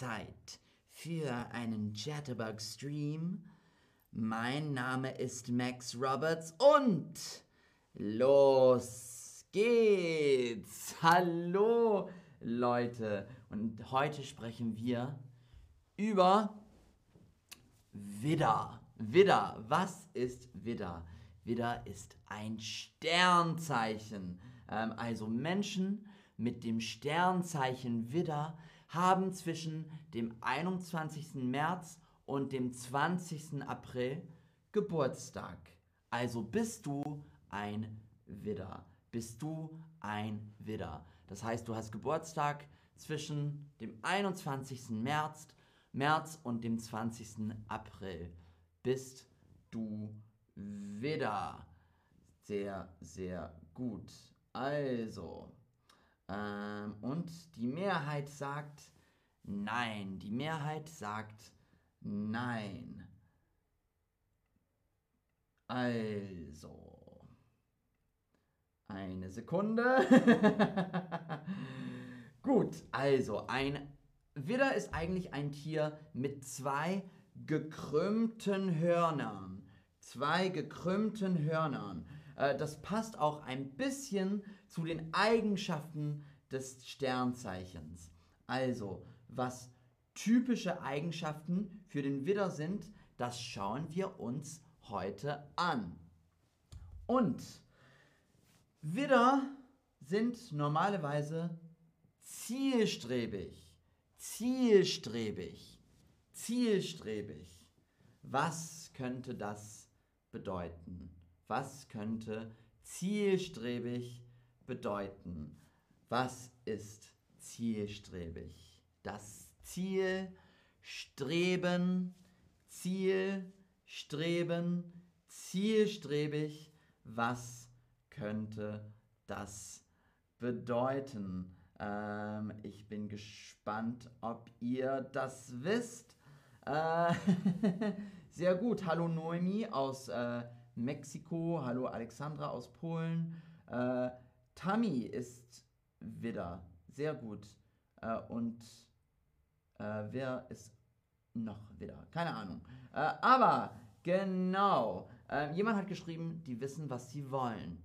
Zeit für einen Chatterbox-Stream. Mein Name ist Max Roberts und los geht's! Hallo Leute! Und heute sprechen wir über Widder. Widder, was ist Widder? Widder ist ein Sternzeichen. Also Menschen mit dem Sternzeichen Widder haben zwischen dem 21. März und dem 20. April Geburtstag. Also bist du ein Widder. Bist du ein Widder. Das heißt, du hast Geburtstag zwischen dem 21. März und dem 20. April. Bist du Widder. Sehr, sehr gut. Also, und die Mehrheit sagt nein. Die Mehrheit sagt nein. Also, eine Sekunde. Gut, also, ein Widder ist eigentlich ein Tier mit zwei gekrümmten Hörnern. Zwei gekrümmten Hörnern. Das passt auch ein bisschen zu den Eigenschaften des Sternzeichens. Also, was typische Eigenschaften für den Widder sind, das schauen wir uns heute an. Und Widder sind normalerweise zielstrebig. Zielstrebig. Zielstrebig. Was könnte das bedeuten? Was könnte zielstrebig bedeuten? Was ist zielstrebig? Das Ziel, Streben, Ziel, Streben, zielstrebig. Was könnte das bedeuten? Ich bin gespannt, ob ihr das wisst. Sehr gut. Hallo Noemi aus Mexiko, hallo Alexandra aus Polen. Tammy ist Widder. Sehr gut. Wer ist noch Widder? Keine Ahnung. Aber genau. Jemand hat geschrieben, die wissen, was sie wollen.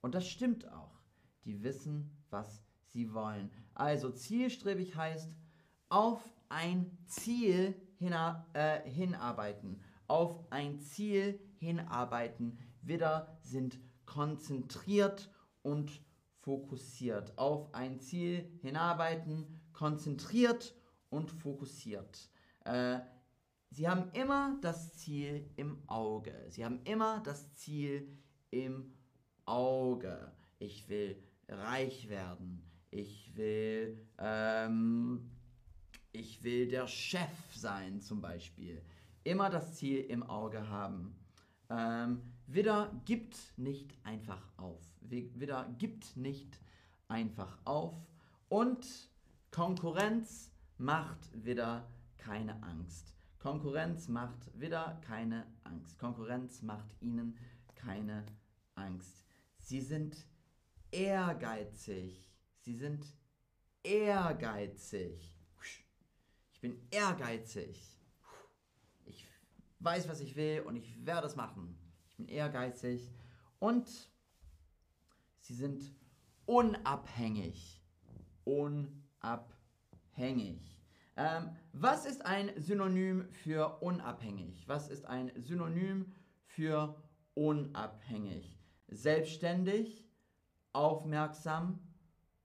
Und das stimmt auch. Die wissen, was sie wollen. Also zielstrebig heißt, auf ein Ziel hinarbeiten. Auf ein Ziel hinarbeiten. Widder sind konzentriert und fokussiert. Auf ein Ziel hinarbeiten, konzentriert und fokussiert. Sie haben immer das Ziel im Auge. Sie haben immer das Ziel im Auge. Ich will reich werden. Ich will der Chef sein zum Beispiel. Immer das Ziel im Auge haben. Widder gibt nicht einfach auf. Widder gibt nicht einfach auf. Und Konkurrenz macht Widder keine Angst. Konkurrenz macht Widder keine Angst. Konkurrenz macht ihnen keine Angst. Sie sind ehrgeizig. Sie sind ehrgeizig. Ich bin ehrgeizig. Ich weiß, was ich will und ich werde es machen. Ich bin ehrgeizig. Und sie sind unabhängig. Unabhängig. Was ist ein Synonym für unabhängig? Was ist ein Synonym für unabhängig? Selbstständig, aufmerksam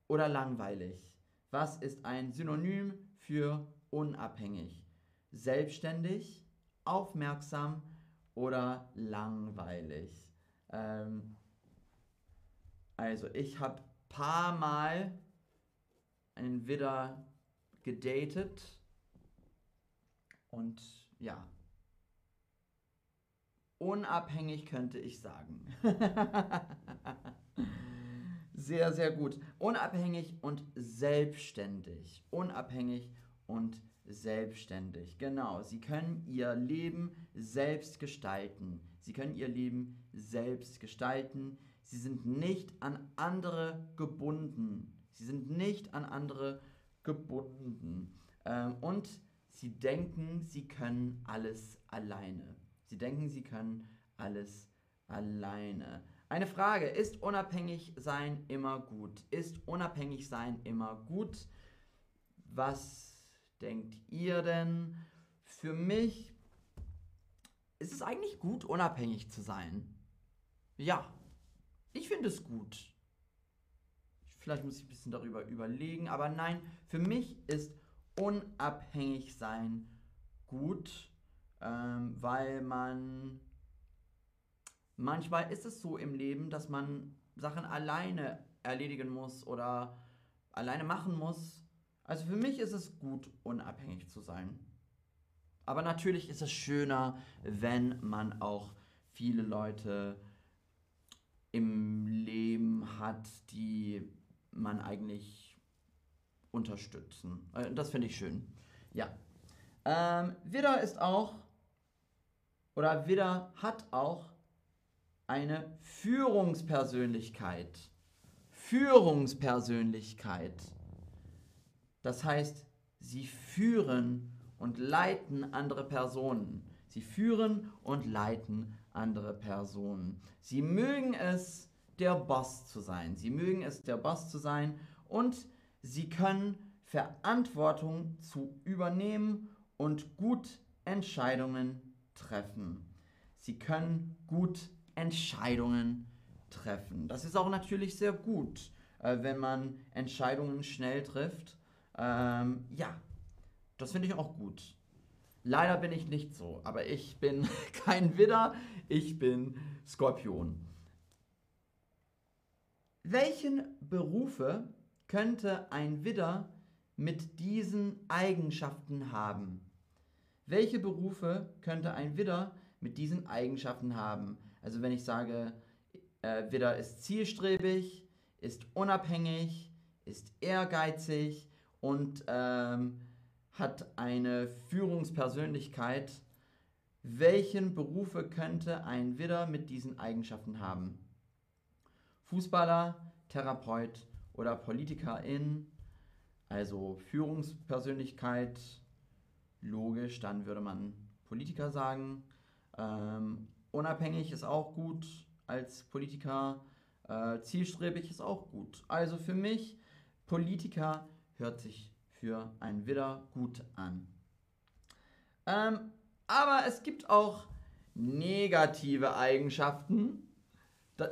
oder langweilig? Was ist ein Synonym für unabhängig? Selbstständig, aufmerksam oder langweilig? Also ich habe ein paar Mal einen Widder gedatet und ja, unabhängig könnte ich sagen. Sehr, sehr gut. Unabhängig und selbstständig. Unabhängig und selbstständig. Genau. Sie können ihr Leben selbst gestalten. Sie können ihr Leben selbst gestalten. Sie sind nicht an andere gebunden. Sie sind nicht an andere gebunden. Und sie denken, sie können alles alleine. Eine Frage, ist unabhängig sein immer gut? Was denkt ihr denn? Für mich ist es eigentlich gut, unabhängig zu sein. Ja, ich finde es gut. Vielleicht muss ich ein bisschen darüber überlegen, aber nein, für mich ist unabhängig sein gut, weil man... Manchmal ist es so im Leben, dass man Sachen alleine erledigen muss oder alleine machen muss. Also für mich ist es gut, unabhängig zu sein. Aber natürlich ist es schöner, wenn man auch viele Leute im Leben hat, die man eigentlich unterstützen. Das finde ich schön. Ja. Widder ist auch, oder Widder hat auch eine Führungspersönlichkeit. Das heißt, sie führen und leiten andere Personen. Sie mögen es, der Boss zu sein. Und sie können Verantwortung zu übernehmen und gut Entscheidungen treffen. Das ist auch natürlich sehr gut, wenn man Entscheidungen schnell trifft. Ja, das finde ich auch gut. Leider bin ich nicht so, aber ich bin kein Widder, ich bin Skorpion. Welchen Berufe könnte ein Widder mit diesen Eigenschaften haben? Also wenn ich sage, Widder ist zielstrebig, ist unabhängig, ist ehrgeizig und hat eine Führungspersönlichkeit, welchen Berufe könnte ein Widder mit diesen Eigenschaften haben? Fußballer, Therapeut oder Politikerin, also Führungspersönlichkeit, logisch, dann würde man Politiker sagen. Unabhängig ist auch gut als Politiker, zielstrebig ist auch gut. Also für mich, Politiker hört sich für einen Widder gut an. Aber es gibt auch negative Eigenschaften.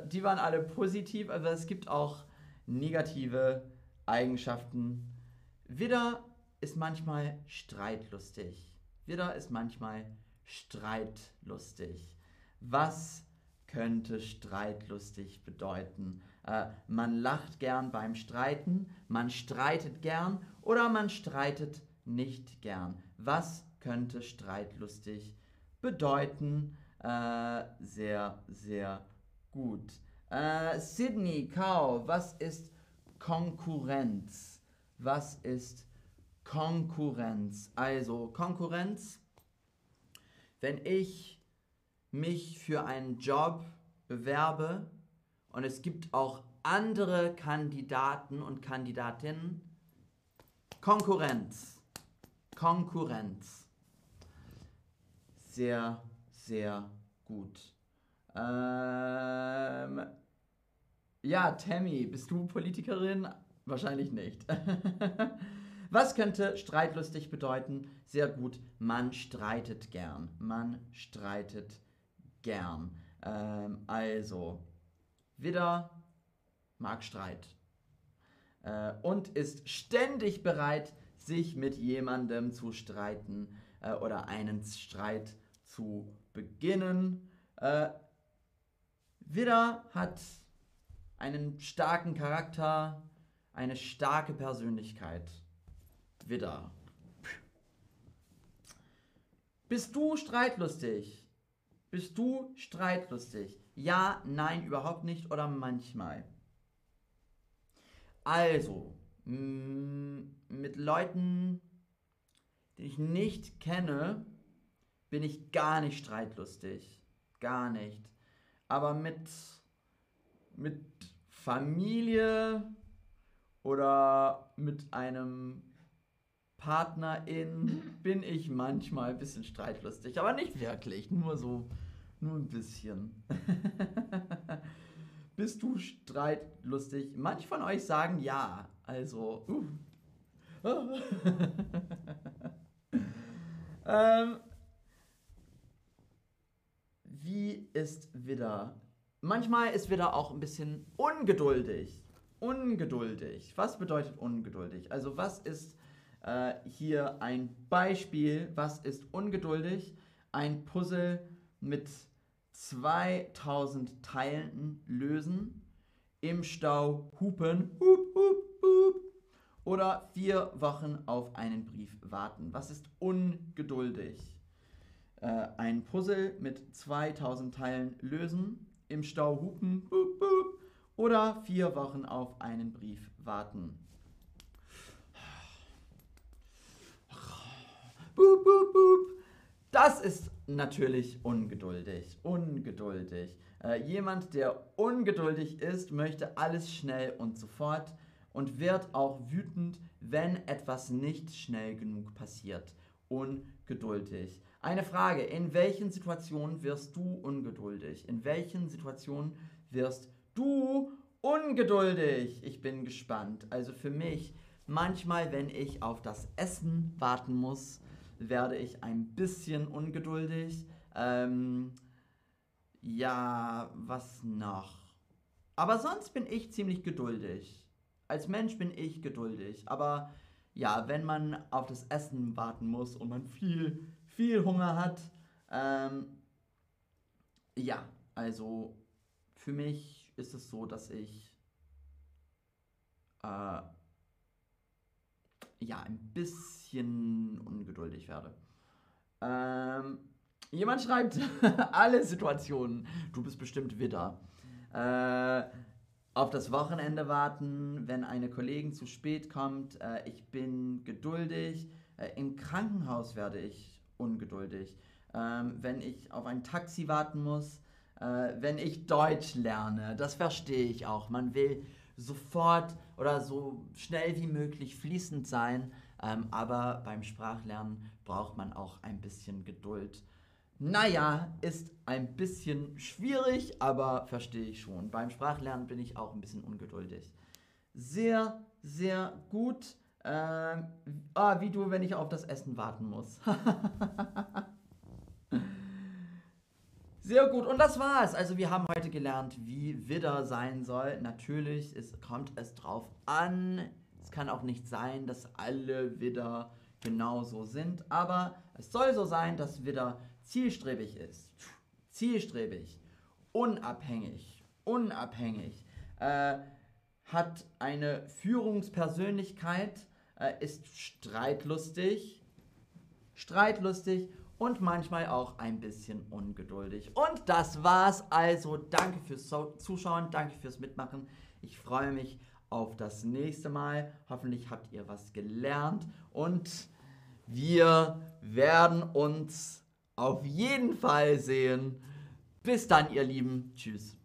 Die waren alle positiv, aber es gibt auch negative Eigenschaften. Widder ist manchmal streitlustig. Was könnte streitlustig bedeuten? Man lacht gern beim Streiten, man streitet gern oder man streitet nicht gern. Was könnte streitlustig bedeuten? Sehr, sehr gut. Sydney Kao, was ist Konkurrenz? Also Konkurrenz, wenn ich mich für einen Job bewerbe und es gibt auch andere Kandidaten und Kandidatinnen. Konkurrenz. Sehr, sehr gut. Ja, Tammy, bist du Politikerin? Wahrscheinlich nicht. Was könnte streitlustig bedeuten? Sehr gut. Man streitet gern. Also, Widder mag Streit und ist ständig bereit, sich mit jemandem zu streiten oder einen Streit zu beginnen. Widder hat einen starken Charakter, eine starke Persönlichkeit. Widder. Bist du streitlustig? Ja, nein, überhaupt nicht oder manchmal. Also, mit Leuten, die ich nicht kenne, bin ich gar nicht streitlustig. Gar nicht. Aber mit Familie oder mit einem Partnerin bin ich manchmal ein bisschen streitlustig, aber nicht wirklich, nur so, nur ein bisschen. Bist du streitlustig? Manche von euch sagen ja, also... wie ist Widder? Manchmal ist Widder auch ein bisschen ungeduldig. Ungeduldig. Was bedeutet ungeduldig? Also was ist hier ein Beispiel? Was ist ungeduldig? Ein Puzzle mit 2000 Teilen lösen, im Stau hupen, hup, hup, hup, oder 4 Wochen auf einen Brief warten. Was ist ungeduldig? Ein Puzzle mit 2000 Teilen lösen, im Stau hupen, hup, hup, oder 4 Wochen auf einen Brief warten. Bup, bup, bup. Das ist natürlich ungeduldig, ungeduldig. Jemand, der ungeduldig ist, möchte alles schnell und sofort und wird auch wütend, wenn etwas nicht schnell genug passiert. Ungeduldig. Eine Frage, in welchen Situationen wirst du ungeduldig? In welchen Situationen wirst du ungeduldig? Ich bin gespannt. Also für mich, manchmal, wenn ich auf das Essen warten muss, werde ich ein bisschen ungeduldig. Ja, was noch? Aber sonst bin ich ziemlich geduldig. Als Mensch bin ich geduldig. Aber ja, wenn man auf das Essen warten muss und man viel, viel Hunger hat, ja, also für mich ist es so, dass ich ja, ein bisschen ungeduldig werde. Jemand schreibt, alle Situationen, du bist bestimmt Widder. Auf das Wochenende warten, wenn eine Kollegin zu spät kommt, ich bin geduldig. Im Krankenhaus werde ich ungeduldig. Wenn ich auf ein Taxi warten muss, wenn ich Deutsch lerne, das verstehe ich auch. Man will sofort oder so schnell wie möglich fließend sein, aber beim Sprachlernen braucht man auch ein bisschen Geduld. Naja, ist ein bisschen schwierig, aber verstehe ich schon. Beim Sprachlernen bin ich auch ein bisschen ungeduldig. Sehr, sehr gut. Wie du, wenn ich auf das Essen warten muss. Sehr gut, und das war's. Also wir haben heute gelernt, wie Widder sein soll. Natürlich kommt es drauf an. Es kann auch nicht sein, dass alle Widder genauso sind. Aber es soll so sein, dass Widder zielstrebig ist. Zielstrebig, unabhängig, unabhängig. Hat eine Führungspersönlichkeit, ist streitlustig, streitlustig. Und manchmal auch ein bisschen ungeduldig. Und das war's also. Danke fürs Zuschauen, danke fürs Mitmachen. Ich freue mich auf das nächste Mal. Hoffentlich habt ihr was gelernt. Und wir werden uns auf jeden Fall sehen. Bis dann, ihr Lieben. Tschüss.